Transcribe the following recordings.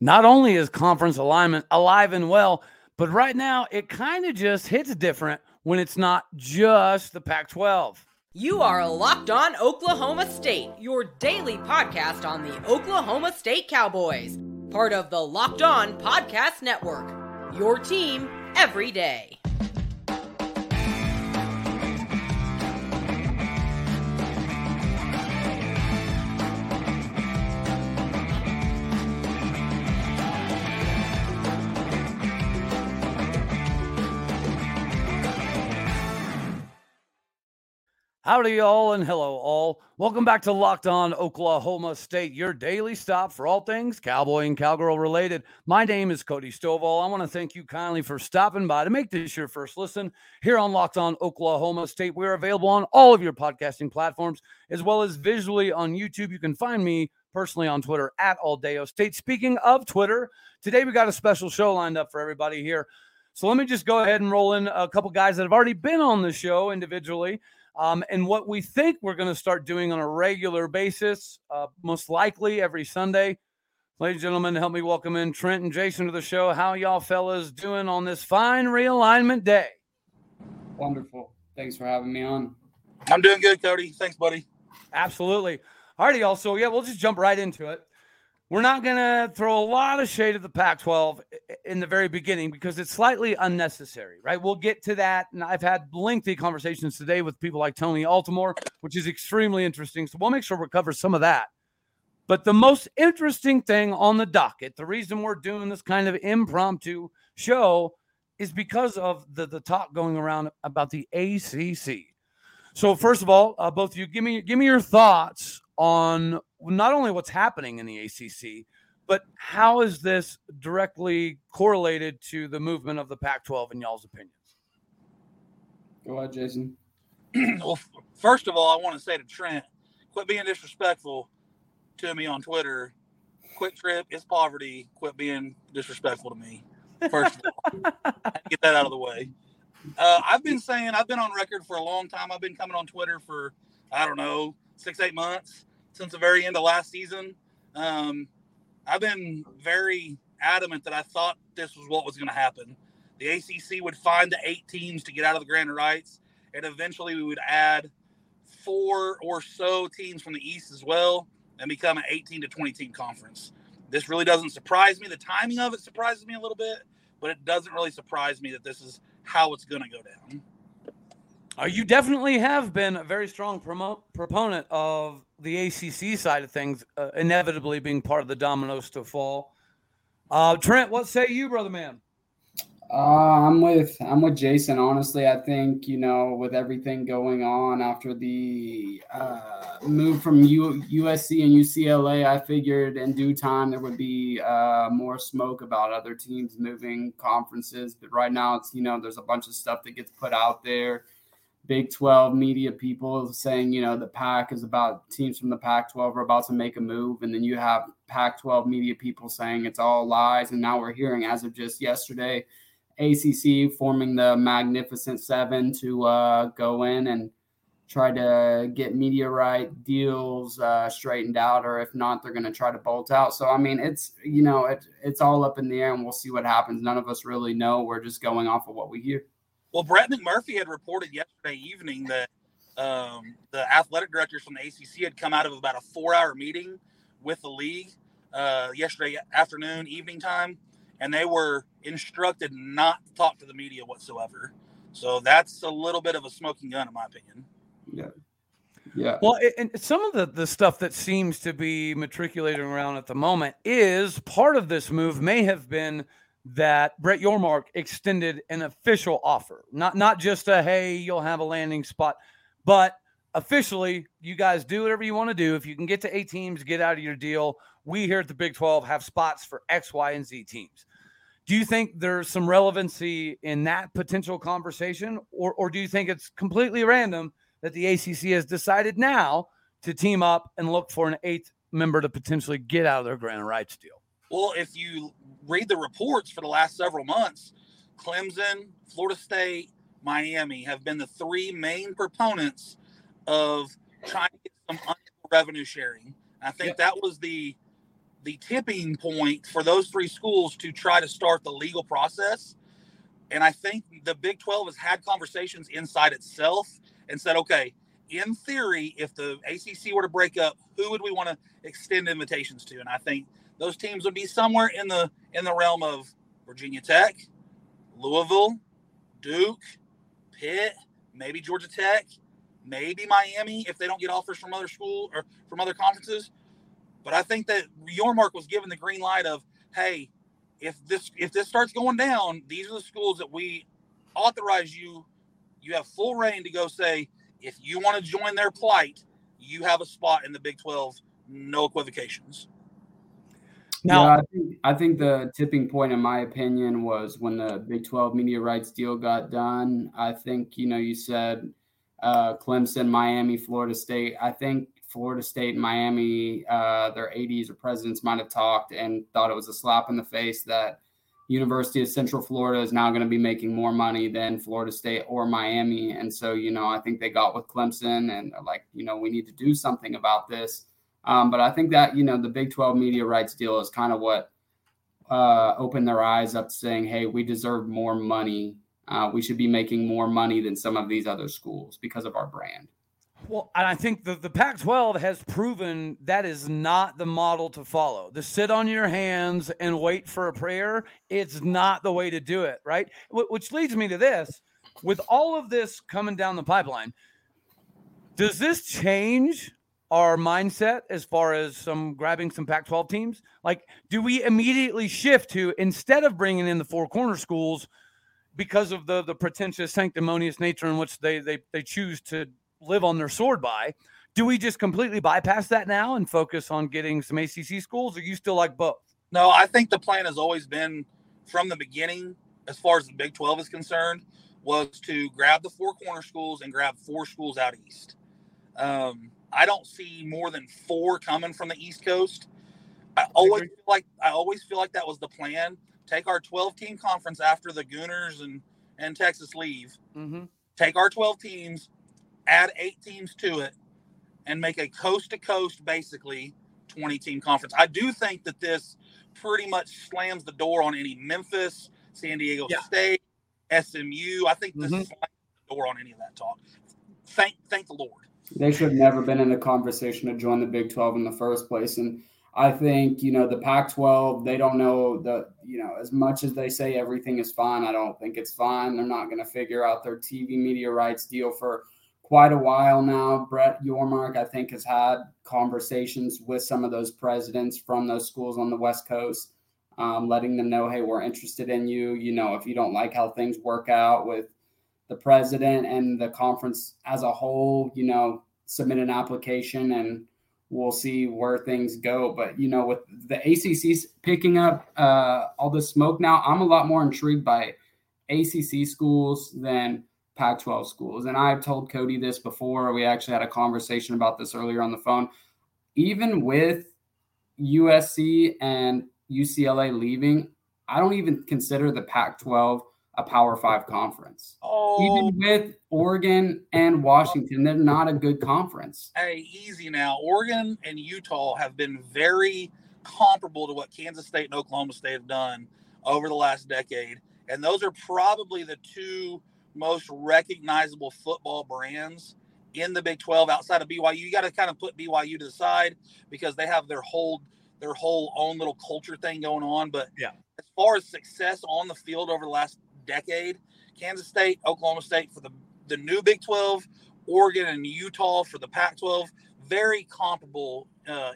Not only is conference alignment alive and well, but right now it kind of just hits different when it's not just the Pac-12. You are Locked On Oklahoma State, your daily podcast on the Oklahoma State Cowboys, part of the Locked On Podcast Network, your team every day. Howdy, y'all, and hello, all. Welcome back to Locked On Oklahoma State, your daily stop for all things cowboy and cowgirl related. My name is Cody Stovall. I want to thank you kindly for stopping by to make this your first listen here on Locked On Oklahoma State. We're available on all of your podcasting platforms, as well as visually on YouTube. You can find me personally on Twitter at Aldeo State. Speaking of Twitter, today we got a special show lined up for everybody here. So let me just go ahead and roll in a couple guys that have already been on the show individually. And what we think we're going to start doing on a regular basis, most likely every Sunday. Ladies and gentlemen, help me welcome in Trent and Jason to the show. How y'all fellas doing on this fine realignment day? Wonderful. Thanks for having me on. I'm doing good, Cody. Thanks, buddy. Absolutely. All righty, y'all. So, yeah, we'll just jump right into it. We're not going to throw a lot of shade at the Pac-12 in the very beginning because it's slightly unnecessary, right? We'll get to that, and I've had lengthy conversations today with people like Tony Altimore, which is extremely interesting, so we'll make sure we cover some of that. But the most interesting thing on the docket, the reason we're doing this kind of impromptu show, is because of the talk going around about the ACC. So first of all, both of you, give me your thoughts on not only what's happening in the ACC, but how is this directly correlated to the movement of the Pac-12 in y'all's opinions? Go ahead, Jason. Well, first of all, I want to say to Trent, quit being disrespectful to me on Twitter. Quit trip, it's poverty. Quit being disrespectful to me. First of all, get that out of the way. I've been on record for a long time. I've been coming on Twitter for, 6-8 months since the very end of last season. I've been very adamant that I thought this was what was going to happen. The ACC would find the 8 teams to get out of the grant of rights, and eventually we would add 4 or so teams from the East as well and become an 18 to 20 team conference. This really doesn't surprise me. The timing of it surprises me a little bit, but it doesn't really surprise me that this is how it's going to go down. You definitely have been a very strong proponent of the ACC side of things, inevitably being part of the dominoes to fall. Trent, what say you, brother man? I'm with Jason. Honestly, I think, with everything going on after the move from USC and UCLA, I figured in due time there would be more smoke about other teams moving conferences. But right now it's, there's a bunch of stuff that gets put out there. Big 12 media people saying, the PAC is about teams from the Pac-12 are about to make a move. And then you have Pac-12 media people saying it's all lies. And now we're hearing, as of just yesterday, ACC forming the Magnificent Seven to go in and try to get media right deals straightened out. Or if not, they're going to try to bolt out. So, it's, it's all up in the air and we'll see what happens. None of us really know. We're just going off of what we hear. Well, Brett McMurphy had reported yesterday evening that the athletic directors from the ACC had come out of about a 4-hour meeting with the league yesterday afternoon, evening time, and they were instructed not to talk to the media whatsoever. So that's a little bit of a smoking gun, in my opinion. Yeah. Well, and some of the stuff that seems to be matriculating around at the moment is part of this move may have been that Brett Yormark extended an official offer, not just a, hey, you'll have a landing spot, but officially you guys do whatever you want to do. If you can get to 8 teams, get out of your deal. We here at the Big 12 have spots for X, Y, and Z teams. Do you think there's some relevancy in that potential conversation, or do you think it's completely random that the ACC has decided now to team up and look for an 8th member to potentially get out of their grant of rights deal? Well, if you read the reports for the last several months, Clemson, Florida State, Miami have been the 3 main proponents of trying to get some revenue sharing. I think that was the the tipping point for those three schools to try to start the legal process. And I think the Big 12 has had conversations inside itself and said, okay, in theory, if the ACC were to break up, who would we want to extend invitations to? And I think those teams would be somewhere in the realm of Virginia Tech, Louisville, Duke, Pitt, maybe Georgia Tech, maybe Miami if they don't get offers from other school or from other conferences. But I think that Yormark was given the green light of, hey, if this starts going down, these are the schools that we authorize you. You have full reign to go say, if you want to join their plight, you have a spot in the Big 12, no equivocations. Now, yeah, I think the tipping point, in my opinion, was when the Big 12 media rights deal got done. I think, you said Clemson, Miami, Florida State. I think Florida State and Miami, their ADs or presidents might have talked and thought it was a slap in the face that University of Central Florida is now going to be making more money than Florida State or Miami. And so, I think they got with Clemson and like, we need to do something about this. But I think that, the Big 12 media rights deal is kind of what opened their eyes up to saying, hey, we deserve more money. We should be making more money than some of these other schools because of our brand. Well, and I think the Pac-12 has proven that is not the model to follow. To sit on your hands and wait for a prayer, it's not the way to do it, right? Which leads me to this. With all of this coming down the pipeline, does this change our mindset as far as some grabbing some Pac-12 teams? Like, do we immediately shift to, instead of bringing in the four corner schools because of the pretentious, sanctimonious nature in which they choose to live on their sword by, do we just completely bypass that now and focus on getting some ACC schools? Or you still like both? No, I think the plan has always been from the beginning, as far as the Big 12 is concerned, was to grab the four corner schools and grab four schools out east. I don't see more than four coming from the East Coast. I always feel like that was the plan. Take our 12-team conference after the Gooners and Texas leave. Mm-hmm. Take our 12 teams, add 8 teams to it, and make a coast-to-coast, basically, 20-team conference. I do think that this pretty much slams the door on any Memphis, San Diego State, SMU. I think this slams the door on any of that talk. Thank the Lord. They should have never been in the conversation to join the Big 12 in the first place. And I think, the Pac-12, they don't know the, as much as they say everything is fine, I don't think it's fine. They're not going to figure out their TV media rights deal for quite a while now. Brett Yormark, I think, has had conversations with some of those presidents from those schools on the West Coast, letting them know, hey, we're interested in you. If you don't like how things work out with the president and the conference as a whole, submit an application and we'll see where things go. But, with the ACC picking up all the smoke now, I'm a lot more intrigued by ACC schools than Pac-12 schools. And I've told Cody this before. We actually had a conversation about this earlier on the phone. Even with USC and UCLA leaving, I don't even consider the Pac-12 a Power 5 conference. Oh. Even with Oregon and Washington, they're not a good conference. Hey, easy now. Oregon and Utah have been very comparable to what Kansas State and Oklahoma State have done over the last decade. And those are probably the two most recognizable football brands in the Big 12 outside of BYU. You got to kind of put BYU to the side because they have their whole own little culture thing going on. But yeah, as far as success on the field over the last decade, Kansas State, Oklahoma State for the new Big 12, Oregon and Utah for the Pac-12, very comparable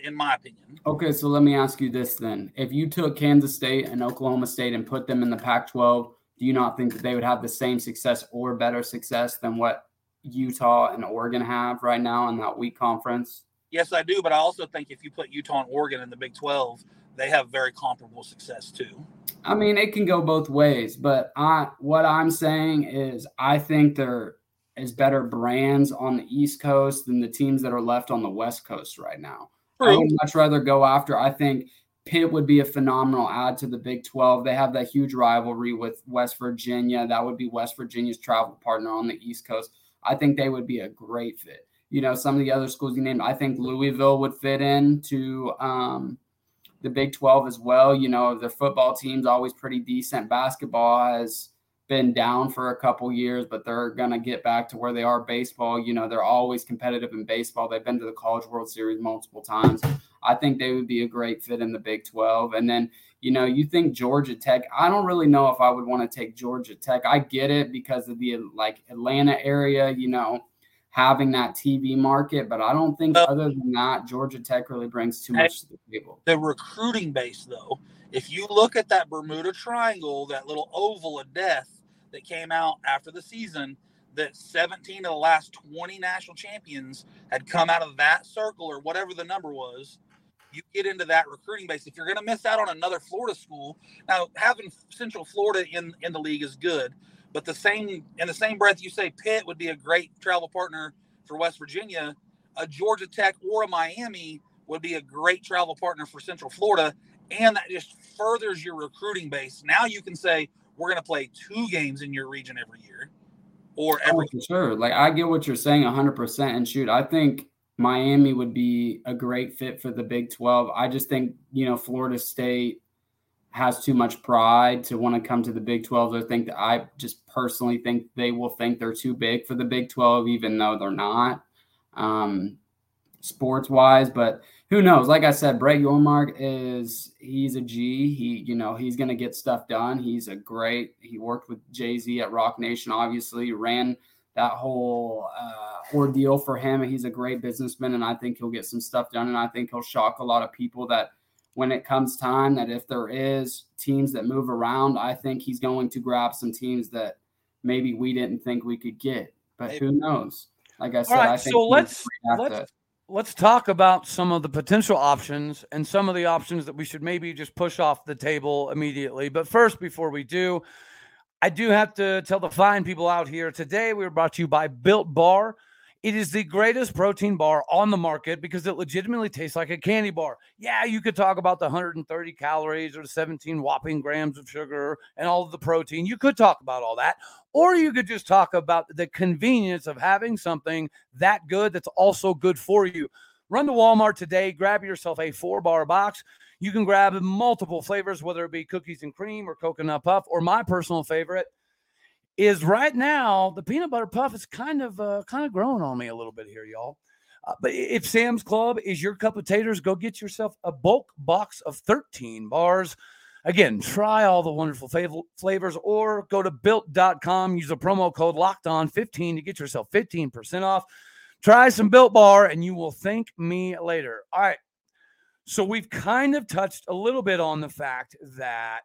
in my opinion. Okay, so let me ask you this then. If you took Kansas State and Oklahoma State and put them in the Pac-12, do you not think that they would have the same success or better success than what Utah and Oregon have right now in that weak conference? Yes, I do. But I also think if you put Utah and Oregon in the Big 12, they have very comparable success too. I mean, it can go both ways. But what I'm saying is I think there is better brands on the East Coast than the teams that are left on the West Coast right now. True. I would much rather go after, I think, Pitt would be a phenomenal add to the Big 12. They have that huge rivalry with West Virginia. That would be West Virginia's travel partner on the East Coast. I think they would be a great fit. Some of the other schools you named, I think Louisville would fit into the Big 12 as well. You know, their football team's always pretty decent. Basketball has been down for a couple years, but they're going to get back to where they are. Baseball, you know, they're always competitive in baseball. They've been to the College World Series multiple times. I think they would be a great fit in the Big 12. And then, you know, you think Georgia Tech. I don't really know if I would want to take Georgia Tech. I get it because of the, like, Atlanta area, you know, having that TV market. But I don't think other than that, Georgia Tech really brings too much to the table. The recruiting base, though, if you look at that Bermuda Triangle, that little oval of death that came out after the season, that 17 of the last 20 national champions had come out of that circle or whatever the number was. You get into that recruiting base. If you're going to miss out on another Florida school, now having Central Florida in the league is good, but in the same breath you say Pitt would be a great travel partner for West Virginia, a Georgia Tech or a Miami would be a great travel partner for Central Florida, and that just furthers your recruiting base. Now you can say we're going to play two games in your region every year. For sure. Like, I get what you're saying 100%. And shoot, I think Miami would be a great fit for the Big 12. I just think, you know, Florida State has too much pride to want to come to the Big 12. I just personally think they will think they're too big for the Big 12, even though they're not sports-wise. But who knows? Like I said, Brett Yormark he's a G. He's going to get stuff done. He worked with Jay-Z at Roc Nation, obviously, ran that whole ordeal for him. He's a great businessman, and I think he'll get some stuff done. And I think he'll shock a lot of people that when it comes time, that if there is teams that move around, I think he's going to grab some teams that maybe we didn't think we could get. But who knows? Like I said, all right, I think so. Let's talk about some of the potential options and some of the options that we should maybe just push off the table immediately. But first, before we do, I do have to tell the fine people out here today, we were brought to you by Built Bar. It is the greatest protein bar on the market because it legitimately tastes like a candy bar. Yeah, you could talk about the 130 calories or 17 whopping grams of sugar and all of the protein. You could talk about all that, or you could just talk about the convenience of having something that good that's also good for you. Run to Walmart today, grab yourself a 4-bar box. You can grab multiple flavors, whether it be cookies and cream or coconut puff, or my personal favorite is right now, the peanut butter puff is kind of growing on me a little bit here, y'all. But if Sam's Club is your cup of taters, go get yourself a bulk box of 13 bars. Again, try all the wonderful flavors or go to Built.com. Use the promo code LOCKEDON15 to get yourself 15% off. Try some Built Bar and you will thank me later. All right. So we've kind of touched a little bit on the fact that,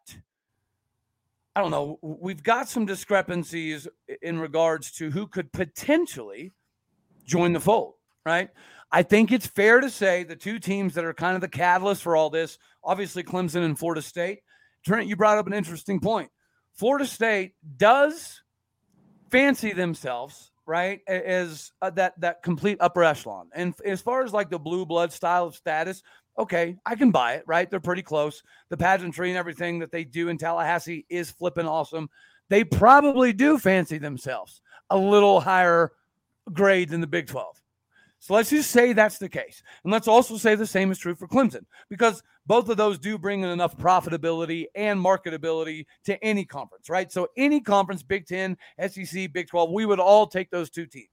I don't know, we've got some discrepancies in regards to who could potentially join the fold, right? I think it's fair to say the two teams that are kind of the catalyst for all this, obviously Clemson and Florida State. Trent, you brought up an interesting point. Florida State does fancy themselves, right, as that complete upper echelon. And as far as like the blue blood style of status, okay, I can buy it, right? They're pretty close. The pageantry and everything that they do in Tallahassee is flipping awesome. They probably do fancy themselves a little higher grade than the Big 12. So let's just say that's the case. And let's also say the same is true for Clemson, because both of those do bring in enough profitability and marketability to any conference, right? So any conference, Big 10, SEC, Big 12, we would all take those two teams.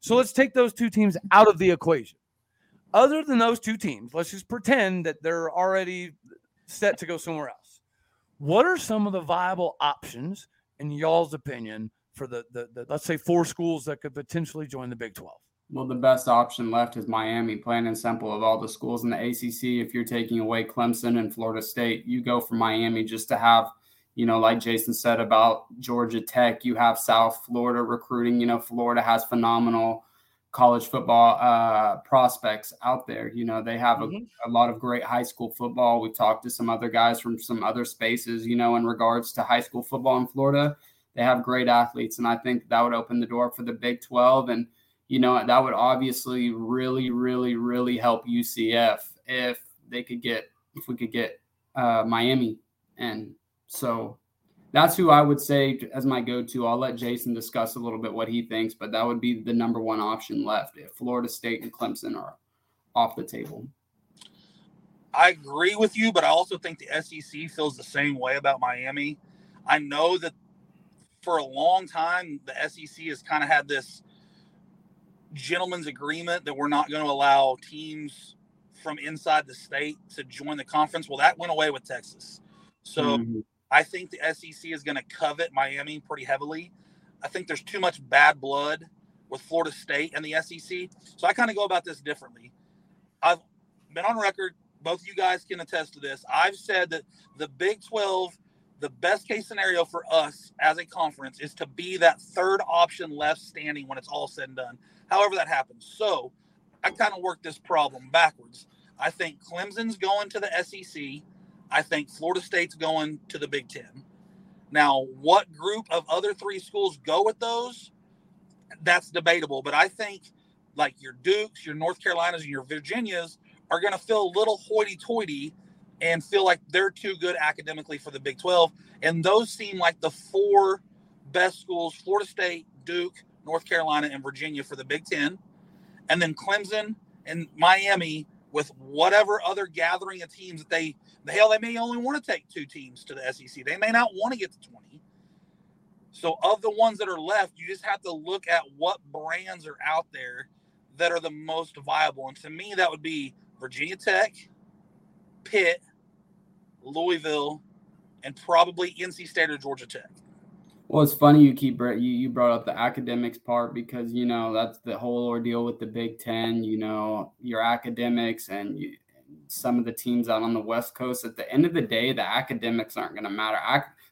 So let's take those two teams out of the equation. Other than those two teams, let's just pretend that they're already set to go somewhere else. What are some of the viable options, in y'all's opinion, for the let's say, four schools that could potentially join the Big 12? Well, the best option left is Miami, plain and simple, of all the schools in the ACC. If you're taking away Clemson and Florida State, you go for Miami just to have, you know, like Jason said about Georgia Tech, you have South Florida recruiting. You know, Florida has phenomenal college football prospects out there. You know, they have a lot of great high school football. We've talked to some other guys from some other spaces, you know, in regards to high school football in Florida. They have great athletes, and I think that would open the door for the Big 12. And, you know, that would obviously really, really, really help UCF if we could get Miami. And so that's who I would say as my go-to. I'll let Jason discuss a little bit what he thinks, but that would be the number one option left if Florida State and Clemson are off the table. I agree with you, but I also think the SEC feels the same way about Miami. I know that for a long time, the SEC has kind of had this gentleman's agreement that we're not going to allow teams from inside the state to join the conference. Well, that went away with Texas. So I think the SEC is going to covet Miami pretty heavily. I think there's too much bad blood with Florida State and the SEC. So I kind of go about this differently. I've been on record. Both of you guys can attest to this. I've said that the Big 12, the best case scenario for us as a conference is to be that third option left standing when it's all said and done, however that happens. So I kind of work this problem backwards. I think Clemson's going to the SEC. I think Florida State's going to the Big 10. Now, what group of other three schools go with those? That's debatable. But I think like your Dukes, your North Carolinas, and your Virginias are going to feel a little hoity-toity and feel like they're too good academically for the Big 12. And those seem like the four best schools, Florida State, Duke, North Carolina, and Virginia for the Big 10. And then Clemson and Miami with whatever other gathering of teams that they may only want to take two teams to the SEC. They may not want to get to 20. So of the ones that are left, you just have to look at what brands are out there that are the most viable. And to me, that would be Virginia Tech, Pitt, Louisville, and probably NC State or Georgia Tech. Well, it's funny you brought up the academics part because, you know, that's the whole ordeal with the Big Ten, you know, your academics and some of the teams out on the West Coast. At the end of the day, the academics aren't going to matter.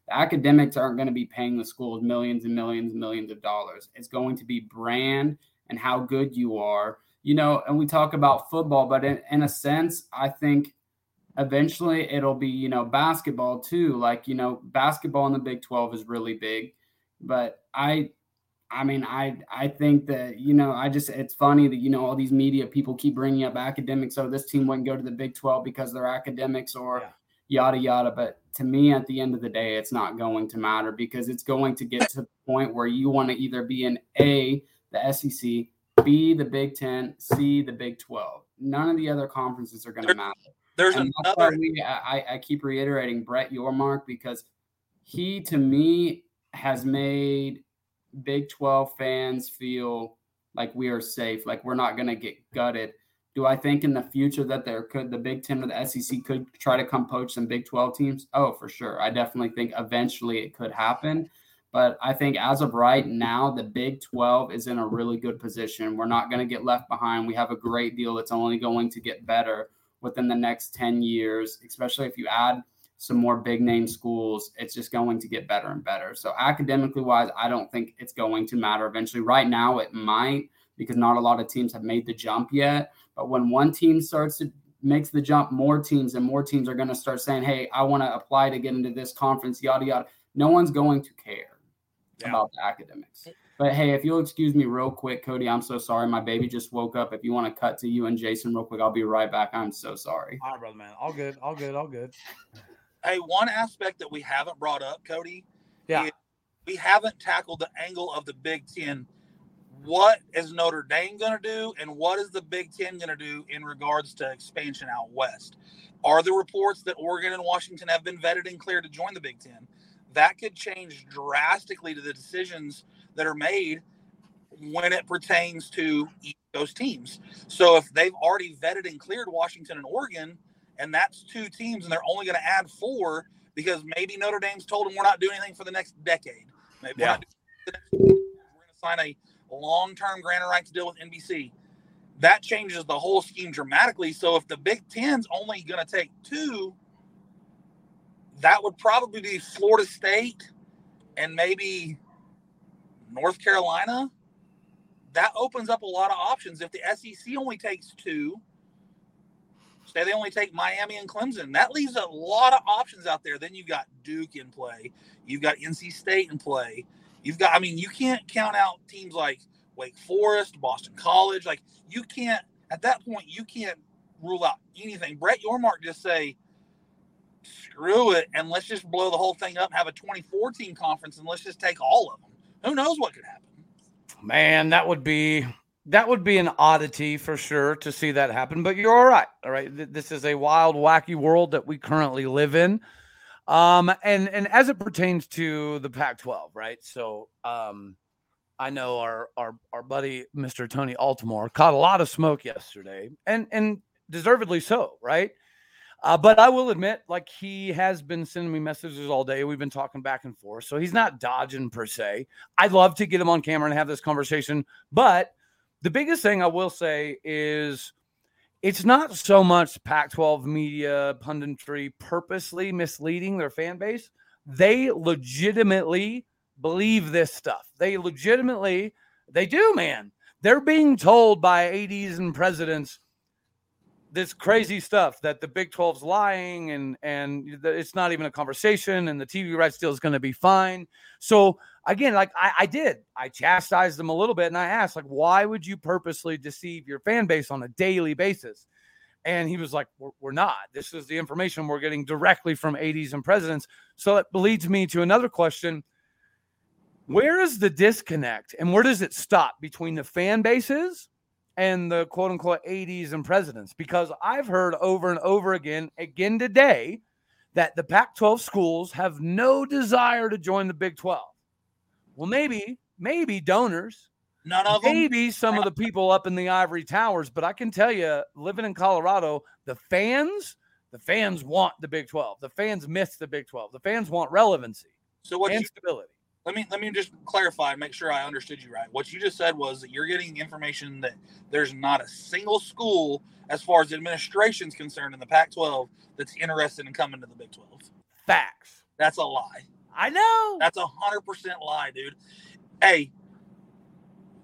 The academics aren't going to be paying the schools millions and millions and millions of dollars. It's going to be brand and how good you are. You know, and we talk about football, but in a sense, I think eventually it'll be, you know, basketball too. Like, you know, basketball in the Big 12 is really big, but I think that, you know, it's funny that, you know, all these media people keep bringing up academics. So this team wouldn't go to the Big 12 because they're academics or yada, yada. But to me, at the end of the day, it's not going to matter because it's going to get to the point where you want to either be in the SEC, B, the Big 10, C, the Big 12. None of the other conferences are going to matter. There's another. I keep reiterating Brett Yormark because he, to me, has made Big 12 fans feel like we are safe, like we're not going to get gutted. Do I think in the future that the Big 10 or the SEC could try to come poach some Big 12 teams? Oh, for sure. I definitely think eventually it could happen. But I think as of right now, the Big 12 is in a really good position. We're not going to get left behind. We have a great deal. It's only going to get better within the next 10 years, especially if you add some more big name schools. It's just going to get better and better. So academically wise, I don't think it's going to matter eventually. Right now it might because not a lot of teams have made the jump yet. But when one team starts to makes the jump, more teams are going to start saying, hey, I want to apply to get into this conference, yada, yada. No one's going to care about the academics. But hey, if you'll excuse me real quick, Cody, I'm so sorry. My baby just woke up. If you want to cut to you and Jason real quick, I'll be right back. I'm so sorry. All right, brother, man. All good. Hey, one aspect that we haven't brought up, Cody, is we haven't tackled the angle of the Big Ten. What is Notre Dame going to do and what is the Big Ten going to do in regards to expansion out west? Are the reports that Oregon and Washington have been vetted and cleared to join the Big Ten? That could change drastically to the decisions that are made when it pertains to those teams. So if they've already vetted and cleared Washington and Oregon, and that's two teams, and they're only going to add four because maybe Notre Dame's told them we're not doing anything for the next decade. Maybe we're going to sign a long-term grant of rights deal with NBC. That changes the whole scheme dramatically. So if the Big Ten's only going to take two, that would probably be Florida State and maybe North Carolina. That opens up a lot of options. If the SEC only takes two, say they only take Miami and Clemson, that leaves a lot of options out there. Then you've got Duke in play. You've got NC State in play. You've got, I mean, you can't count out teams like Wake Forest, Boston College. Like, you can't, at that point, you can't rule out anything. Brett Yormark just say, screw it, and let's just blow the whole thing up, have a 24-team conference, and let's just take all of them. Who knows what could happen? Man, that would be that would be an oddity for sure to see that happen, but you're all right. All right. This is a wild, wacky world that we currently live in. And as it pertains to the Pac-12, right? So, I know our buddy, Mr. Tony Altimore, caught a lot of smoke yesterday and deservedly so, right? But I will admit, like, he has been sending me messages all day. We've been talking back and forth. So he's not dodging per se. I'd love to get him on camera and have this conversation. But the biggest thing I will say is it's not so much Pac-12 media punditry purposely misleading their fan base. They legitimately believe this stuff. They do, man. They're being told by ADs and presidents this crazy stuff that the Big 12's lying and it's not even a conversation and the TV rights deal is going to be fine. So again, like I chastised them a little bit and I asked, like, why would you purposely deceive your fan base on a daily basis? And he was like, we're not. This is the information we're getting directly from ADs and presidents. So it leads me to another question. Where is the disconnect and where does it stop between the fan bases and the quote-unquote ADs and presidents? Because I've heard over and over again today, that the Pac-12 schools have no desire to join the Big 12. Well, maybe donors. None of them. Maybe some of the people up in the ivory towers. But I can tell you, living in Colorado, the fans want the Big 12. The fans miss the Big 12. The fans want relevancy and stability. Let me just clarify and make sure I understood you right. What you just said was that you're getting information that there's not a single school, as far as the administration's concerned in the Pac-12, that's interested in coming to the Big 12. Facts. That's a lie. I know. That's 100% lie, dude. Hey,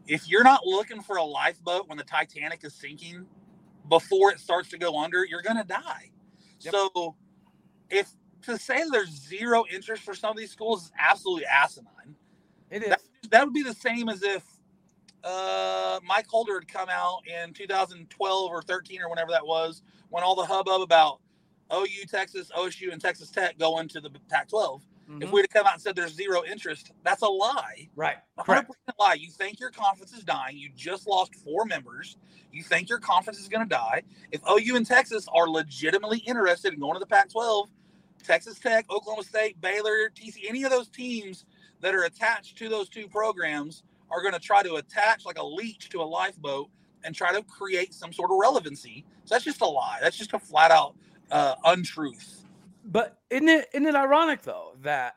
if you're not looking for a lifeboat when the Titanic is sinking before it starts to go under, you're going to die. Yep. So to say there's zero interest for some of these schools is absolutely asinine. It is. That would be the same as if Mike Holder had come out in 2012 or 13 or whenever that was, when all the hubbub about OU, Texas, OSU, and Texas Tech going to the Pac-12. Mm-hmm. If we'd have come out and said there's zero interest, that's a lie. Right. 100% lie. You think your conference is dying. You just lost 4 members. You think your conference is going to die. If OU and Texas are legitimately interested in going to the Pac-12, Texas Tech, Oklahoma State, Baylor, TC, any of those teams that are attached to those two programs are going to try to attach like a leech to a lifeboat and try to create some sort of relevancy. So that's just a lie. That's just a flat out untruth. But isn't it ironic, though, that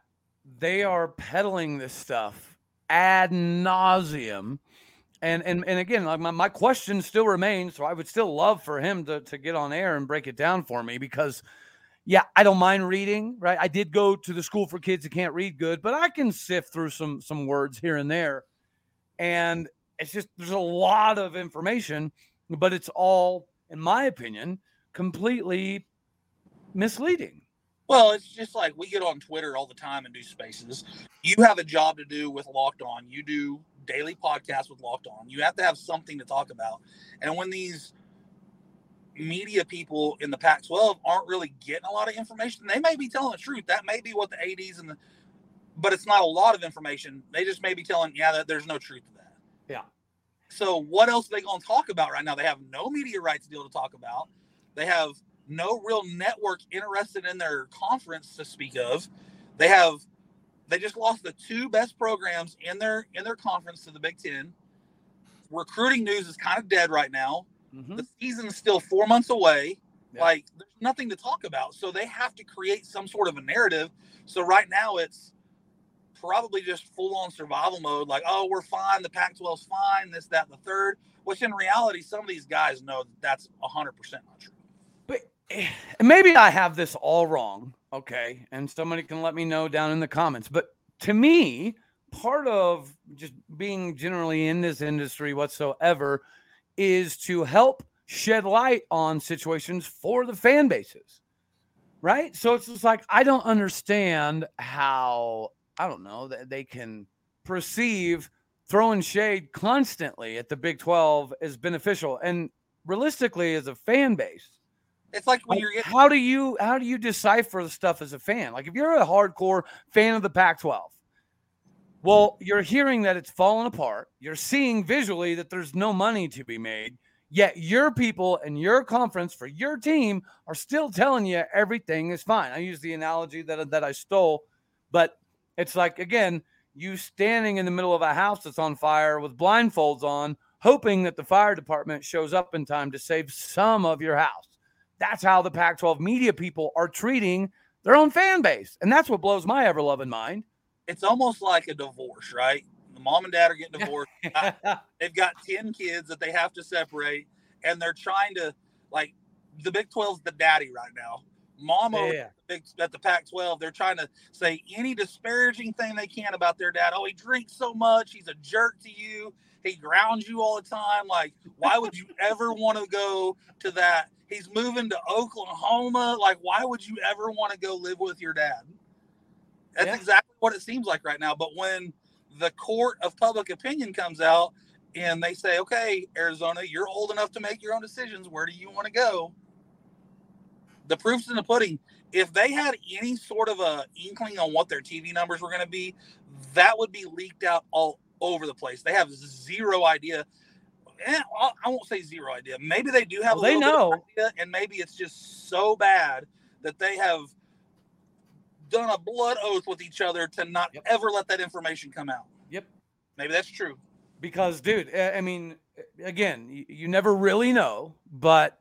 they are peddling this stuff ad nauseum? And again, like my question still remains. So I would still love for him to get on air and break it down for me, because yeah, I don't mind reading, right? I did go to the school for kids that can't read good, but I can sift through some words here and there. And it's just, there's a lot of information, but it's all, in my opinion, completely misleading. Well, it's just like we get on Twitter all the time and do spaces. You have a job to do with Locked On. You do daily podcasts with Locked On. You have to have something to talk about. And when these media people in the Pac-12 aren't really getting a lot of information, they may be telling the truth. That may be what the ADs but it's not a lot of information. They just may be telling, there's no truth to that. Yeah. So what else are they going to talk about right now? They have no media rights deal to talk about. They have no real network interested in their conference to speak of. They just lost the 2 best programs in their conference to the Big 10. Recruiting news is kind of dead right now. Mm-hmm. The season's still 4 months away. Yeah. Like, there's nothing to talk about. So they have to create some sort of a narrative. So right now it's probably just full-on survival mode. Like, oh, we're fine. The Pac-12's fine. This, that, and the third. Which in reality, some of these guys know that's 100% not true. But maybe I have this all wrong, okay? And somebody can let me know down in the comments. But to me, part of just being generally in this industry whatsoever is to help shed light on situations for the fan bases, right? So it's just like, I don't understand how, that they can perceive throwing shade constantly at the Big 12 as beneficial. And realistically, as a fan base, it's like when you're getting... how do you decipher the stuff as a fan? Like, if you're a hardcore fan of the Pac-12, Well, you're hearing that it's fallen apart. You're seeing visually that there's no money to be made. Yet your people and your conference for your team are still telling you everything is fine. I use the analogy that I stole, but it's like, again, you standing in the middle of a house that's on fire with blindfolds on, hoping that the fire department shows up in time to save some of your house. That's how the Pac-12 media people are treating their own fan base. And that's what blows my ever-loving mind. It's almost like a divorce, right? The mom and dad are getting divorced. They've got 10 kids that they have to separate, and they're trying to, like, the Big 12's the daddy right now. Mama at the Pac-12, they're trying to say any disparaging thing they can about their dad. Oh, he drinks so much. He's a jerk to you. He grounds you all the time. Like, why would you ever want to go to that? He's moving to Oklahoma. Like, why would you ever want to go live with your dad? That's exactly what it seems like right now. But when the court of public opinion comes out and they say, okay, Arizona, you're old enough to make your own decisions. Where do you want to go? The proof's in the pudding. If they had any sort of a inkling on what their TV numbers were going to be, that would be leaked out all over the place. They have zero idea. And I won't say zero idea. Maybe they do have a little bit of idea, and maybe it's just so bad that they have done a blood oath with each other to not ever let that information come out. Maybe that's true. Because, dude, I mean, again, you never really know, but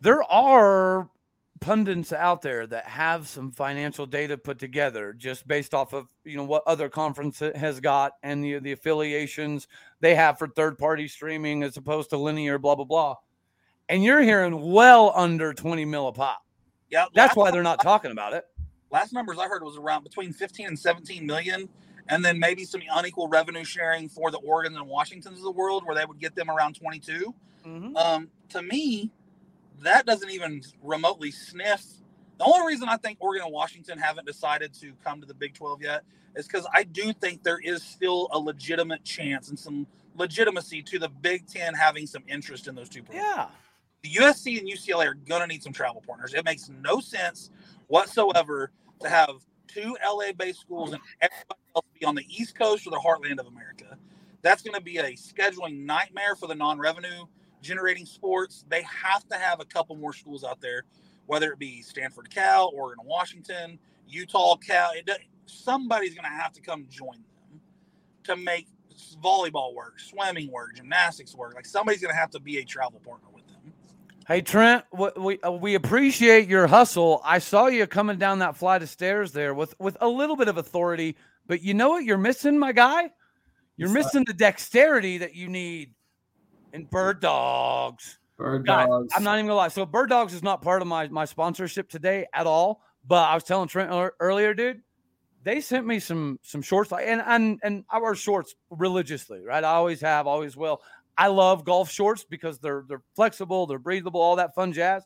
there are pundits out there that have some financial data put together just based off of, you know, what other conference has got and the affiliations they have for third-party streaming as opposed to linear, blah, blah, blah. And you're hearing well under 20 mil a pop. Yeah, that's why they're not talking about it. Last numbers I heard was around between 15 and 17 million, and then maybe some unequal revenue sharing for the Oregon and Washingtons of the world, where they would get them around 22. Mm-hmm. To me, that doesn't even remotely sniff. The only reason I think Oregon and Washington haven't decided to come to the Big 12 yet is because I do think there is still a legitimate chance and some legitimacy to the Big 10 having some interest in those two programs. Yeah. The USC and UCLA are going to need some travel partners. It makes no sense whatsoever to have two LA-based schools and everybody else be on the East Coast or the heartland of America. That's going to be a scheduling nightmare for the non-revenue-generating sports. They have to have a couple more schools out there, whether it be Stanford, Cal, Oregon, Washington, Utah, Cal. Somebody's going to have to come join them to make volleyball work, swimming work, gymnastics work. Like, somebody's going to have to be a travel partner with. Hey, Trent, we appreciate your hustle. I saw you coming down that flight of stairs there with a little bit of authority, but you know what you're missing, my guy? You're missing the dexterity that you need in Birddogs. Birddogs. I'm not even going to lie. So Birddogs is not part of my sponsorship today at all, but I was telling Trent earlier, dude, they sent me some shorts. And I wear shorts religiously, right? I always have, always will. I love golf shorts because they're flexible, they're breathable, all that fun jazz.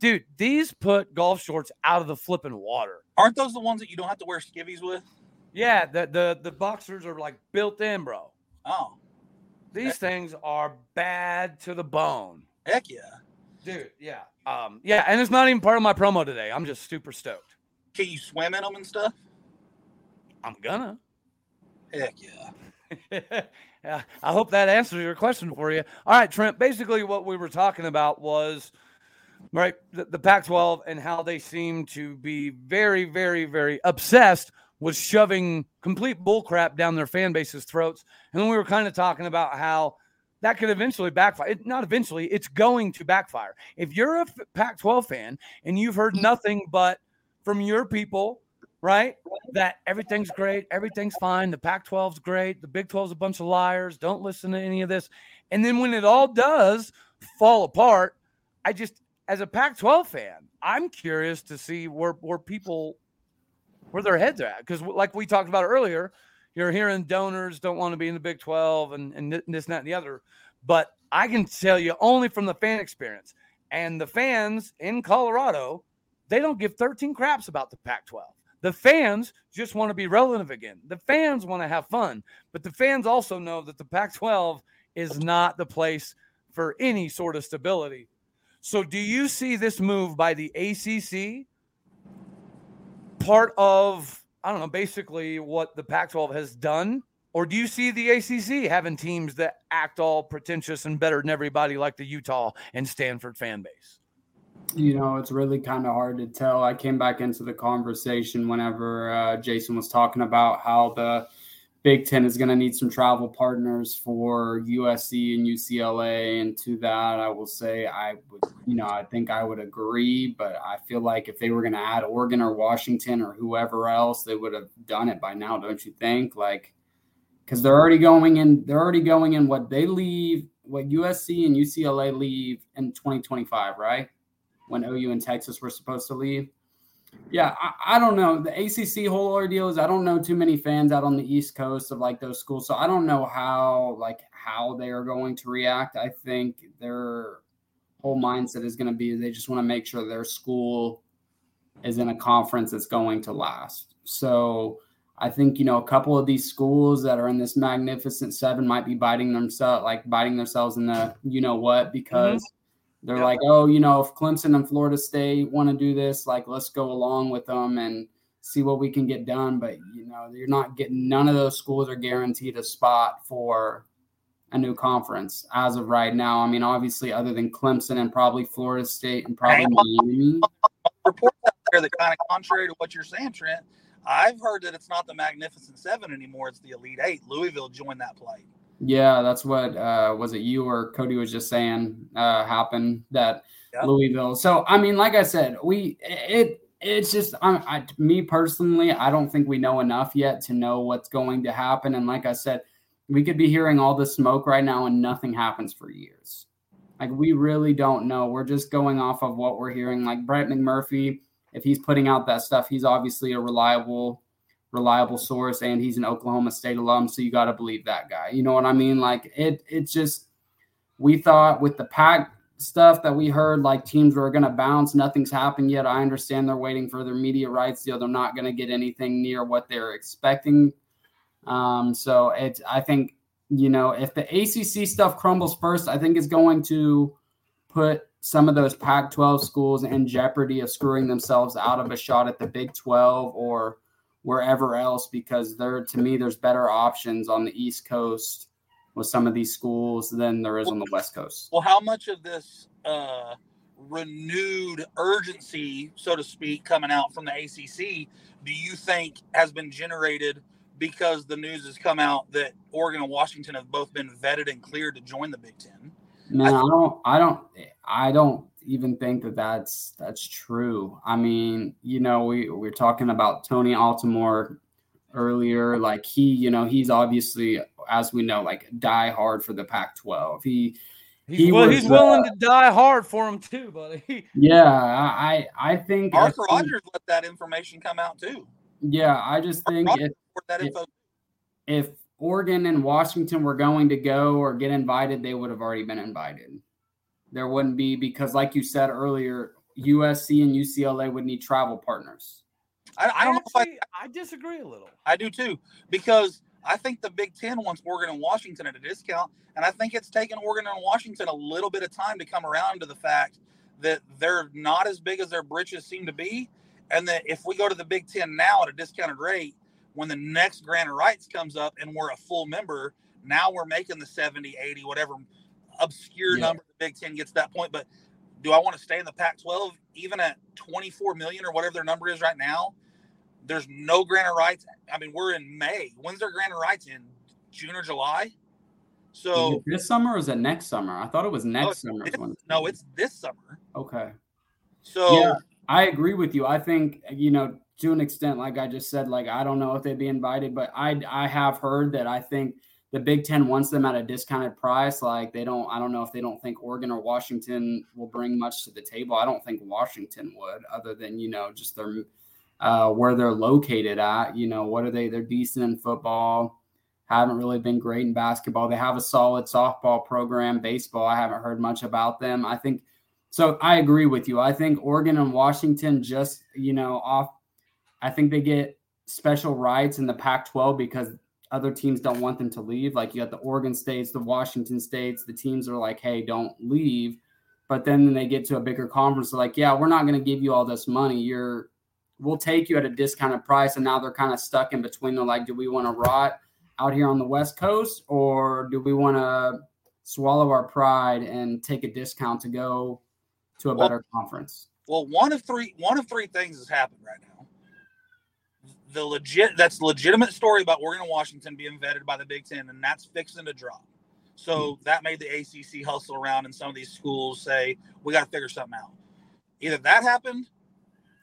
Dude, these put golf shorts out of the flipping water. Aren't those the ones that you don't have to wear skivvies with? Yeah, the boxers are like built in, bro. Oh. These things are bad to the bone. Heck yeah. Dude, yeah. And it's not even part of my promo today. I'm just super stoked. Can you swim in them and stuff? I'm gonna. Heck yeah. Yeah, I hope that answers your question for you. All right, Trent, basically what we were talking about was, right, the Pac-12 and how they seem to be very, very, very obsessed with shoving complete bullcrap down their fan base's throats. And then we were kind of talking about how that could eventually backfire. Not eventually, it's going to backfire. If you're a Pac-12 fan and you've heard nothing but from your people, right, that everything's great, everything's fine, the Pac-12's great, the Big 12's a bunch of liars, don't listen to any of this. And then when it all does fall apart, I just, as a Pac-12 fan, I'm curious to see where their heads are at. Because like we talked about earlier, you're hearing donors don't want to be in the Big 12 and this, and that, and the other. But I can tell you only from the fan experience. And the fans in Colorado, they don't give 13 craps about the Pac-12. The fans just want to be relevant again. The fans want to have fun. But the fans also know that the Pac-12 is not the place for any sort of stability. So do you see this move by the ACC part of I don't know, basically what the Pac-12 has done? Or do you see the ACC having teams that act all pretentious and better than everybody like the Utah and Stanford fan base? You know, it's really kind of hard to tell. I came back into the conversation whenever Jason was talking about how the Big 10 is going to need some travel partners for USC and UCLA. And to that, I will say I would, you know, I think I would agree, but I feel like if they were going to add Oregon or Washington or whoever else, they would have done it by now. Don't you think? Like, because they're already going in what they leave, what USC and UCLA leave in 2025, right? When OU and Texas were supposed to leave. Yeah, I don't know. The ACC whole ordeal is I don't know too many fans out on the East Coast of like those schools. So I don't know how they are going to react. I think their whole mindset is going to be they just want to make sure their school is in a conference that's going to last. So I think, you know, a couple of these schools that are in this Magnificent Seven might be biting themselves in the, you know what, because mm-hmm. They're like, oh, you know, if Clemson and Florida State want to do this, like, let's go along with them and see what we can get done. But, you know, you're not getting – none of those schools are guaranteed a spot for a new conference as of right now. I mean, obviously, other than Clemson and probably Florida State and probably Miami. Report out there that kind of contrary to what you're saying, Trent, I've heard that it's not the Magnificent Seven anymore. It's the Elite Eight. Louisville joined that play. Yeah, that's what was it you or Cody was just saying happened that yeah. Louisville. So, I mean, like I said, it's just me personally, I don't think we know enough yet to know what's going to happen. And like I said, we could be hearing all the smoke right now and nothing happens for years. Like we really don't know. We're just going off of what we're hearing. Like Brett McMurphy, if he's putting out that stuff, he's obviously a reliable source, and he's an Oklahoma State alum, so you got to believe that guy. You know what I mean? Like, it's just we thought with the PAC stuff that we heard, like, teams were going to bounce. Nothing's happened yet. I understand they're waiting for their media rights deal. They're not going to get anything near what they're expecting. So it's, I think, you know, if the ACC stuff crumbles first, I think it's going to put some of those Pac-12 schools in jeopardy of screwing themselves out of a shot at the Big 12 or wherever else, because there, to me, there's better options on the East Coast with some of these schools than there is on the West Coast. Well, how much of this renewed urgency, so to speak, coming out from the ACC, do you think has been generated because the news has come out that Oregon and Washington have both been vetted and cleared to join the Big Ten? No, I don't even think that's true. I mean, you know, we're talking about Tony Altimore earlier. Like he, you know, he's obviously, as we know, like die hard for the Pac-12. He's willing to die hard for him too, buddy. Yeah, I think Arthur Rogers let that information come out too. Yeah, I just think if Oregon and Washington were going to go or get invited, they would have already been invited. There wouldn't be, because like you said earlier, USC and UCLA would need travel partners. I don't know if I disagree a little. I do too, because I think the Big Ten wants Oregon and Washington at a discount, and I think it's taken Oregon and Washington a little bit of time to come around to the fact that they're not as big as their britches seem to be, and that if we go to the Big Ten now at a discounted rate, when the next grant of rights comes up and we're a full member, now we're making the 70, 80, whatever – obscure number the Big Ten gets to that point. But do I want to stay in the Pac-12 even at 24 million or whatever their number is right now? There's no grant of rights. I mean, we're in May. When's their grant of rights in? June or July? So is it this summer or is it next summer? I thought it was next summer. No, it's this summer. Okay. So yeah, I agree with you. I think, you know, to an extent, like I just said, like I don't know if they'd be invited, but I have heard that I think the Big Ten wants them at a discounted price. Like I don't know if they don't think Oregon or Washington will bring much to the table. I don't think Washington would, other than, you know, just their where they're located at. You know, what are they? They're decent in football. Haven't really been great in basketball. They have a solid softball program. Baseball, I haven't heard much about them. I think so. I agree with you. I think Oregon and Washington just, you know, off. I think they get special rights in the Pac-12 because other teams don't want them to leave. Like you got the Oregon States, the Washington States, the teams are like, hey, don't leave. But then they get to a bigger conference. They're like, yeah, we're not going to give you all this money. You're we'll take you at a discounted price. And now they're kind of stuck in between. They're like, do we want to rot out here on the West Coast, or do we want to swallow our pride and take a discount to go to a better conference? Well, one of three things has happened right now. The legitimate story about Oregon and Washington being vetted by the Big Ten, and that's fixing to drop. So that made the ACC hustle around, and some of these schools say, we got to figure something out. Either that happened,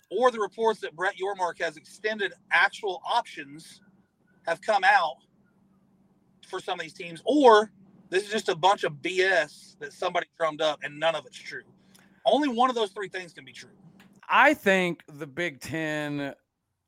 or the reports that Brett Yormark has extended actual options have come out for some of these teams, or this is just a bunch of BS that somebody drummed up and none of it's true. Only one of those three things can be true. I think the Big Ten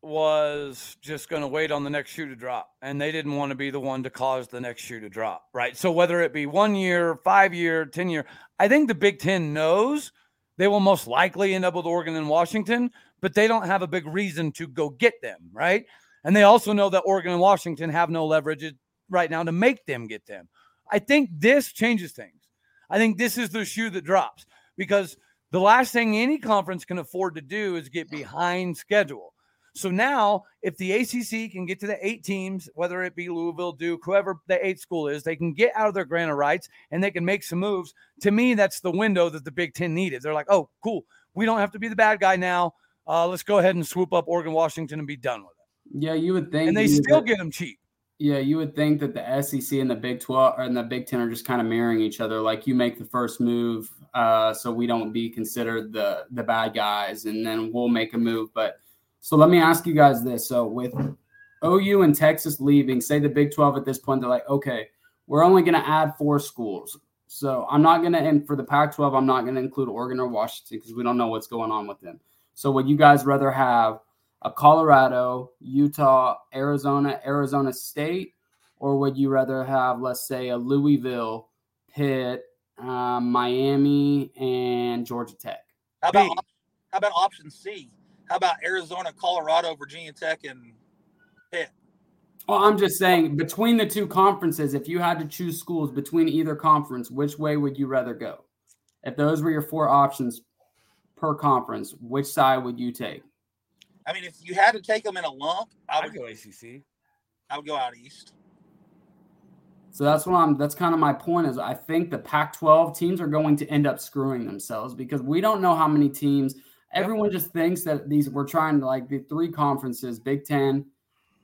was just going to wait on the next shoe to drop, and they didn't want to be the one to cause the next shoe to drop, right? So whether it be 1 year, 5 year, 10 year, I think the Big Ten knows they will most likely end up with Oregon and Washington, but they don't have a big reason to go get them, right? And they also know that Oregon and Washington have no leverage right now to make them get them. I think this changes things. I think this is the shoe that drops, because the last thing any conference can afford to do is get behind schedule. So now if the ACC can get to the 8 teams, whether it be Louisville, Duke, whoever the 8th school is, they can get out of their grant of rights and they can make some moves. To me, that's the window that the Big Ten needed. They're like, oh, cool. We don't have to be the bad guy now. Let's go ahead and swoop up Oregon, Washington, and be done with it. Yeah, you would think. And they still get them cheap. Yeah, you would think that the SEC and the Big 12 and the Big 10 are just kind of mirroring each other. Like, you make the first move so we don't be considered the bad guys, and then we'll make a move. But so let me ask you guys this. So with OU and Texas leaving, say the Big 12 at this point, they're like, okay, we're only going to add 4 schools. So I'm not going to – and for the Pac-12, I'm not going to include Oregon or Washington because we don't know what's going on with them. So would you guys rather have – a Colorado, Utah, Arizona State, or would you rather have, let's say, a Louisville, Pitt, Miami, and Georgia Tech? How about option C? How about Arizona, Colorado, Virginia Tech, and Pitt? Well, I'm just saying, between the two conferences, if you had to choose schools between either conference, which way would you rather go? If those were your 4 options per conference, which side would you take? I mean, if you had to take them in a lump, I'd go ACC. I would go out east. So that's kind of my point is I think the Pac-12 teams are going to end up screwing themselves because we don't know how many teams. Everyone just thinks that we're trying to, like, the 3 conferences, Big 10,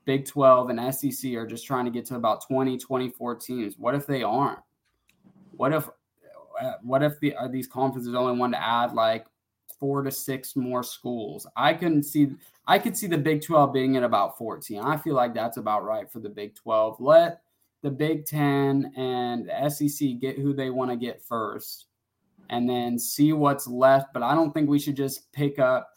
Big 12, and SEC are just trying to get to about 20, 24 teams. What if they aren't? What if these conferences only want to add, like, 4 to 6 more schools? I could see the Big 12 being at about 14. I feel like that's about right for the Big 12. Let the Big 10 and the SEC get who they want to get first and then see what's left. But I don't think we should just pick up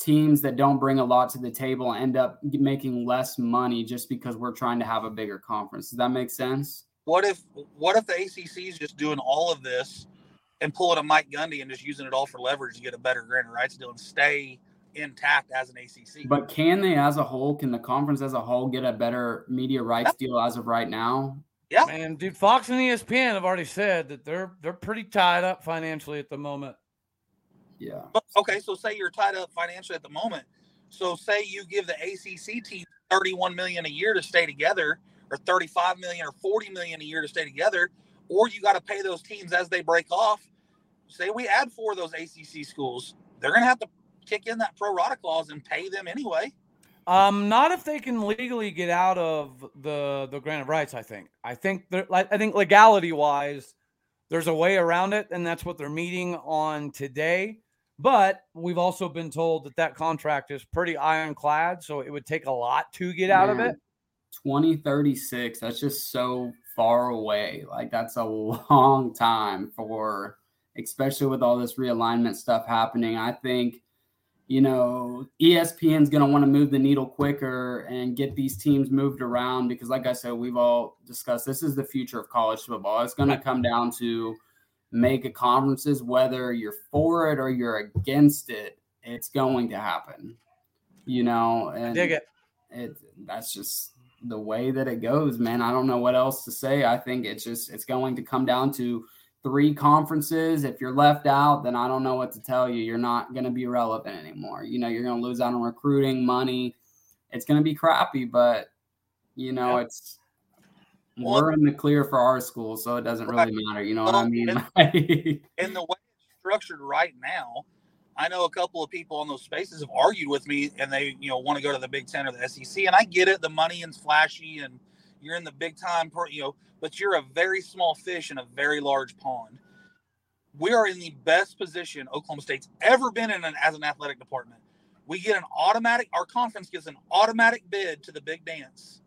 teams that don't bring a lot to the table and end up making less money just because we're trying to have a bigger conference. Does that make sense? What if the ACC is just doing all of this and pulling a Mike Gundy and just using it all for leverage to get a better grant of rights deal and stay intact as an ACC? But can they as a whole, can the conference as a whole get a better media rights deal as of right now? Yeah. Man, dude, Fox and ESPN have already said that they're pretty tied up financially at the moment. Yeah. But, okay, so say you're tied up financially at the moment. So say you give the ACC team $31 million a year to stay together, or $35 million or $40 million a year to stay together, or you got to pay those teams as they break off. Say we add 4 of those ACC schools, they're going to have to kick in that pro rata clause and pay them anyway. Not if they can legally get out of the grant of rights. I think legality wise, there's a way around it, and that's what they're meeting on today. But we've also been told that contract is pretty ironclad, so it would take a lot to get out of it. 2036. That's just so far away. Like, that's a long time for. Especially with all this realignment stuff happening. I think, ESPN's going to want to move the needle quicker and get these teams moved around because, like I said, we've all discussed this is the future of college football. It's going to come down to mega conferences, whether you're for it or you're against it. It's going to happen, and I dig it. That's just the way that it goes, man. I don't know what else to say. I think it's going to come down to three conferences. If you're left out, then I don't know what to tell you. You're not going to be relevant anymore. You know, you're going to lose out on recruiting, money. It's going to be crappy, but, you know, it's we're in the clear for our school, so it doesn't really matter. You know what I mean? In the way it's structured right now, I know a couple of people in those spaces have argued with me, and they, you know, want to go to the Big 10 or the SEC. And I get it. The money is flashy, and you're in the big time, you know, but you're a very small fish in a very large pond. We are in the best position Oklahoma State's ever been in as an athletic department. We get an automatic, our conference gives an automatic bid to the big dance.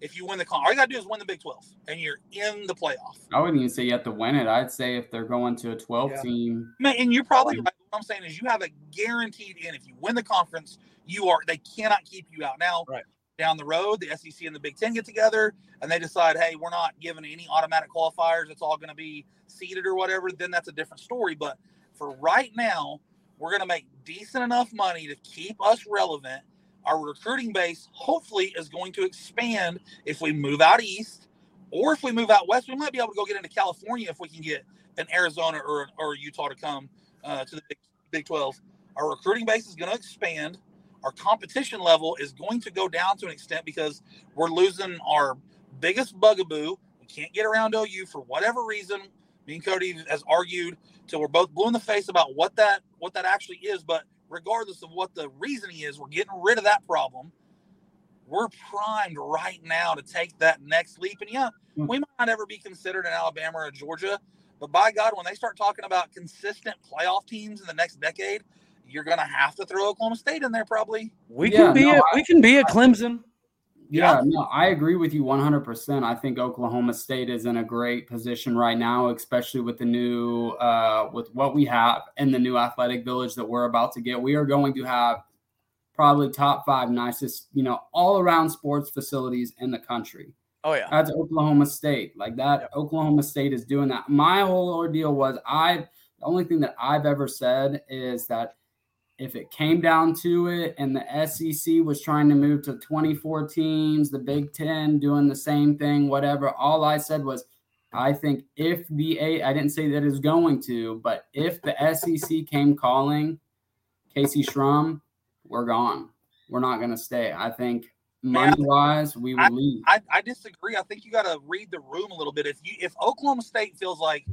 If you win the conference, all you got to do is win the Big 12, and you're in the playoff. I wouldn't even say you have to win it. I'd say if they're going to a 12 team. Man, and you're probably right. What I'm saying is you have a guaranteed in. If you win the conference, you are, they cannot keep you out. Now, down the road, the SEC and the Big 10 get together, and they decide, hey, we're not giving any automatic qualifiers. It's all going to be seeded or whatever. Then that's a different story. But for right now, we're going to make decent enough money to keep us relevant. Our recruiting base hopefully is going to expand if we move out east, or if we move out west, we might be able to go get into California if we can get an Arizona or Utah to come to the Big 12. Our recruiting base is going to expand. Our competition level is going to go down to an extent because we're losing our biggest bugaboo. We can't get around OU for whatever reason. Me and Cody has argued till we're both blue in the face about what that actually is, but regardless of what the reasoning is, we're getting rid of that problem. We're primed right now to take that next leap. And, yeah, we might not ever be considered an Alabama or Georgia, but, by God, when they start talking about consistent playoff teams in the next decade, you're going to have to throw Oklahoma State in there probably. We can be a Clemson. I agree with you 100%. I think Oklahoma State is in a great position right now, especially with the new, with what we have and the new athletic village that we're about to get. We are going to have probably top five nicest, you know, all around sports facilities in the country. Oh yeah, that's Oklahoma State. Like that, Oklahoma State is doing that. My whole ordeal was the only thing that I've ever said is that if it came down to it and the SEC was trying to move to 24 teams, the Big 10 doing the same thing, whatever, all I said was I think if I didn't say that it was going to, but if the SEC came calling, Casey Shrum, we're gone. We're not going to stay. I think money-wise, we would leave. I disagree. I think you got to read the room a little bit. If Oklahoma State feels like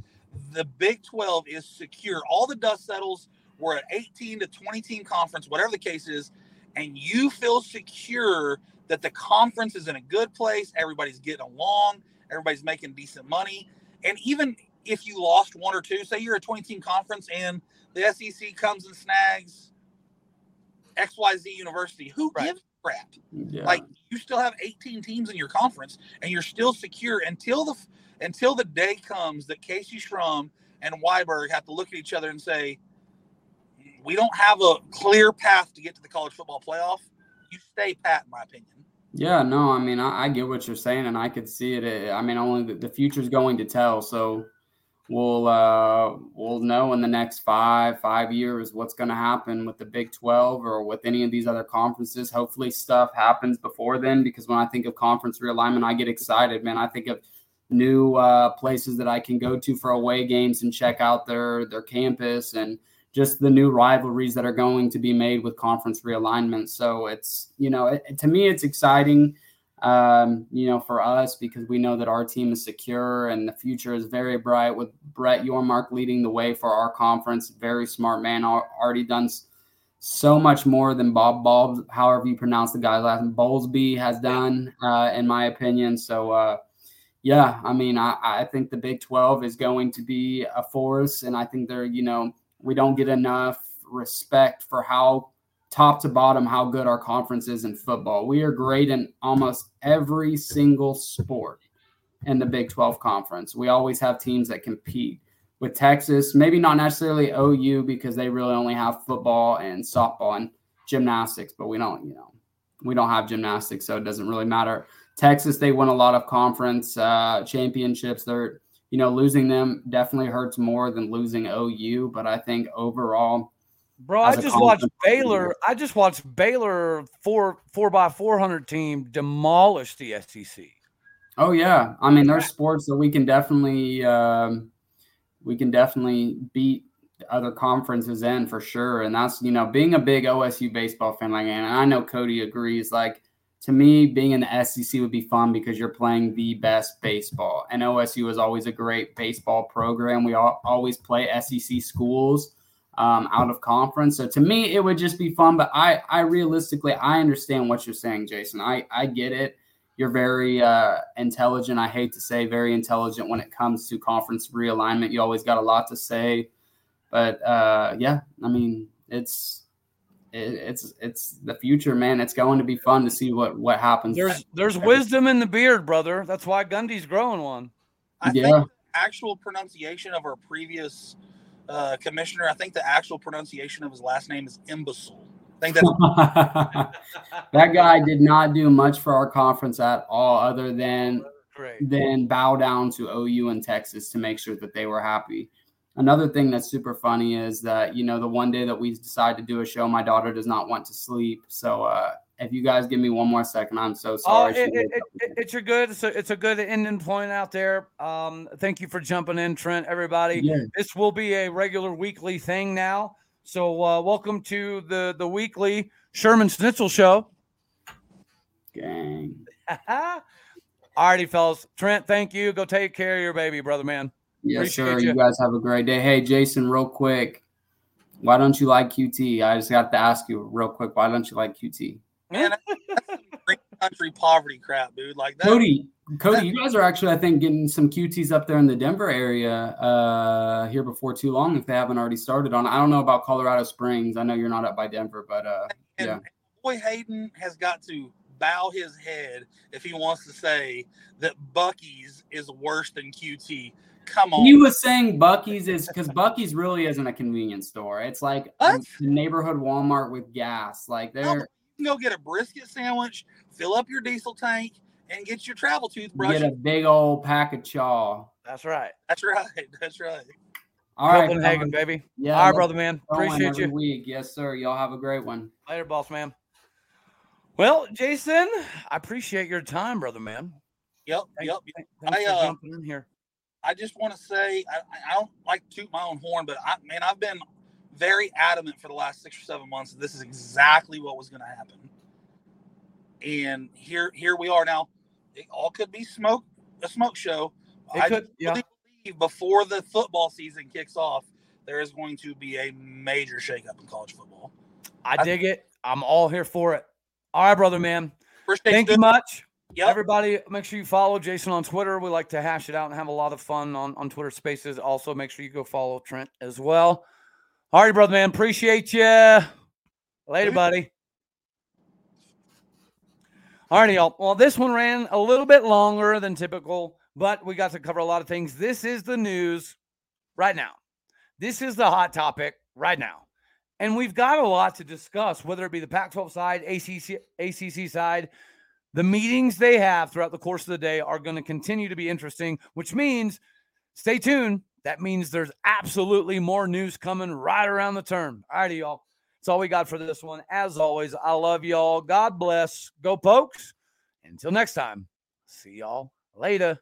the Big 12 is secure, all the dust settles, we're an 18 to 20 team conference, whatever the case is, and you feel secure that the conference is in a good place, everybody's getting along, everybody's making decent money. And even if you lost one or two, say you're a 20 team conference and the SEC comes and snags XYZ University, who gives a crap? Yeah. Like, you still have 18 teams in your conference and you're still secure until the day comes that Casey Shrum and Weiberg have to look at each other and say, we don't have a clear path to get to the college football playoff. You stay pat, in my opinion. Yeah, no, I mean, I get what you're saying, and I could see it. I mean, only the future's going to tell. So we'll know in the next five years what's going to happen with the Big 12 or with any of these other conferences. Hopefully stuff happens before then, because when I think of conference realignment, I get excited, man. I think of new places that I can go to for away games and check out their campus and just the new rivalries that are going to be made with conference realignment. So it's, you know, to me, it's exciting, you know, for us, because we know that our team is secure and the future is very bright with Brett Yormark leading the way for our conference. Very smart man, already done so much more than Bob, however you pronounce the guy's last name, Bowlesby has done, in my opinion. So, yeah, I mean, I think the Big 12 is going to be a force, and I think they're, you know, we don't get enough respect for how top to bottom, how good our conference is in football. We are great in almost every single sport in the Big 12 conference. We always have teams that compete with Texas, maybe not necessarily OU because they really only have football and softball and gymnastics, but we don't have gymnastics. So it doesn't really matter. Texas, they won a lot of conference championships. They're, you know, losing them definitely hurts more than losing OU, but I think overall, bro, I just watched Baylor 4x400 team demolish the SEC. Oh yeah, I mean, there's sports that we can definitely we can definitely beat other conferences in for sure. And that's, you know, being a big OSU baseball fan, like, and I know Cody agrees, like, to me, being in the SEC would be fun because you're playing the best baseball. And OSU is always a great baseball program. We all, always play SEC schools out of conference. So to me, it would just be fun. But I realistically, I understand what you're saying, Jason. I get it. You're very intelligent. I hate to say very intelligent when it comes to conference realignment. You always got a lot to say. But, yeah, I mean, it's the future, man. It's going to be fun to see what happens. There's wisdom in the beard, brother. That's why Gundy's growing one. I think the actual pronunciation of our previous commissioner, I think the actual pronunciation of his last name is imbecile. I think that's that guy did not do much for our conference at all, other than bow down to OU and Texas to make sure that they were happy. Another thing that's super funny is that, you know, the one day that we decide to do a show, my daughter does not want to sleep. So if you guys give me one more second, I'm so sorry. Oh, it's a good ending point out there. Thank you for jumping in, Trent, everybody. Yeah. This will be a regular weekly thing now. So welcome to the weekly Sherman Schnitzel show. Gang. All righty, fellas. Trent, thank you. Go take care of your baby, brother, man. Yes, sir. You guys have a great day. Hey, Jason, real quick, why don't you like QT? I just got to ask you real quick, why don't you like QT? Man, that's great country poverty crap, dude. Like that. Cody, you guys are actually, I think, getting some QTs up there in the Denver area here before too long, if they haven't already started on. I don't know about Colorado Springs. I know you're not up by Denver, but yeah. Boy Hayden has got to bow his head if he wants to say that Buc-ee's is worse than QT. Come on. He was saying Buc-ee's is because Buc-ee's really isn't a convenience store. It's like a neighborhood Walmart with gas. Like there, you can go get a brisket sandwich, fill up your diesel tank, and get your travel toothbrush. Get a big old pack of chaw. That's right. That's right. That's right. All right, Copenhagen, baby. Yeah. All right, brother, man. Appreciate you. Week. Yes, sir. Y'all have a great one. Later, boss, man. Well, Jason, I appreciate your time, brother, man. Yep. Thanks for jumping in here. I just want to say, I don't like to toot my own horn, but I've been very adamant for the last 6 or 7 months that this is exactly what was going to happen. And here we are now. It all could be a smoke show. I believe before the football season kicks off, there is going to be a major shakeup in college football. I dig it. I'm all here for it. All right, brother, man. Thank you much. Yep. Everybody, make sure you follow Jason on Twitter. We like to hash it out and have a lot of fun on Twitter Spaces. Also, make sure you go follow Trent as well. All right, brother, man. Appreciate you. Later, buddy. All right, y'all. Well, this one ran a little bit longer than typical, but we got to cover a lot of things. This is the news right now. This is the hot topic right now. And we've got a lot to discuss, whether it be the Pac-12 side, ACC side. The meetings they have throughout the course of the day are going to continue to be interesting, which means stay tuned. That means there's absolutely more news coming right around the turn. All righty, y'all. That's all we got for this one. As always, I love y'all. God bless. Go Pokes. Until next time, see y'all later.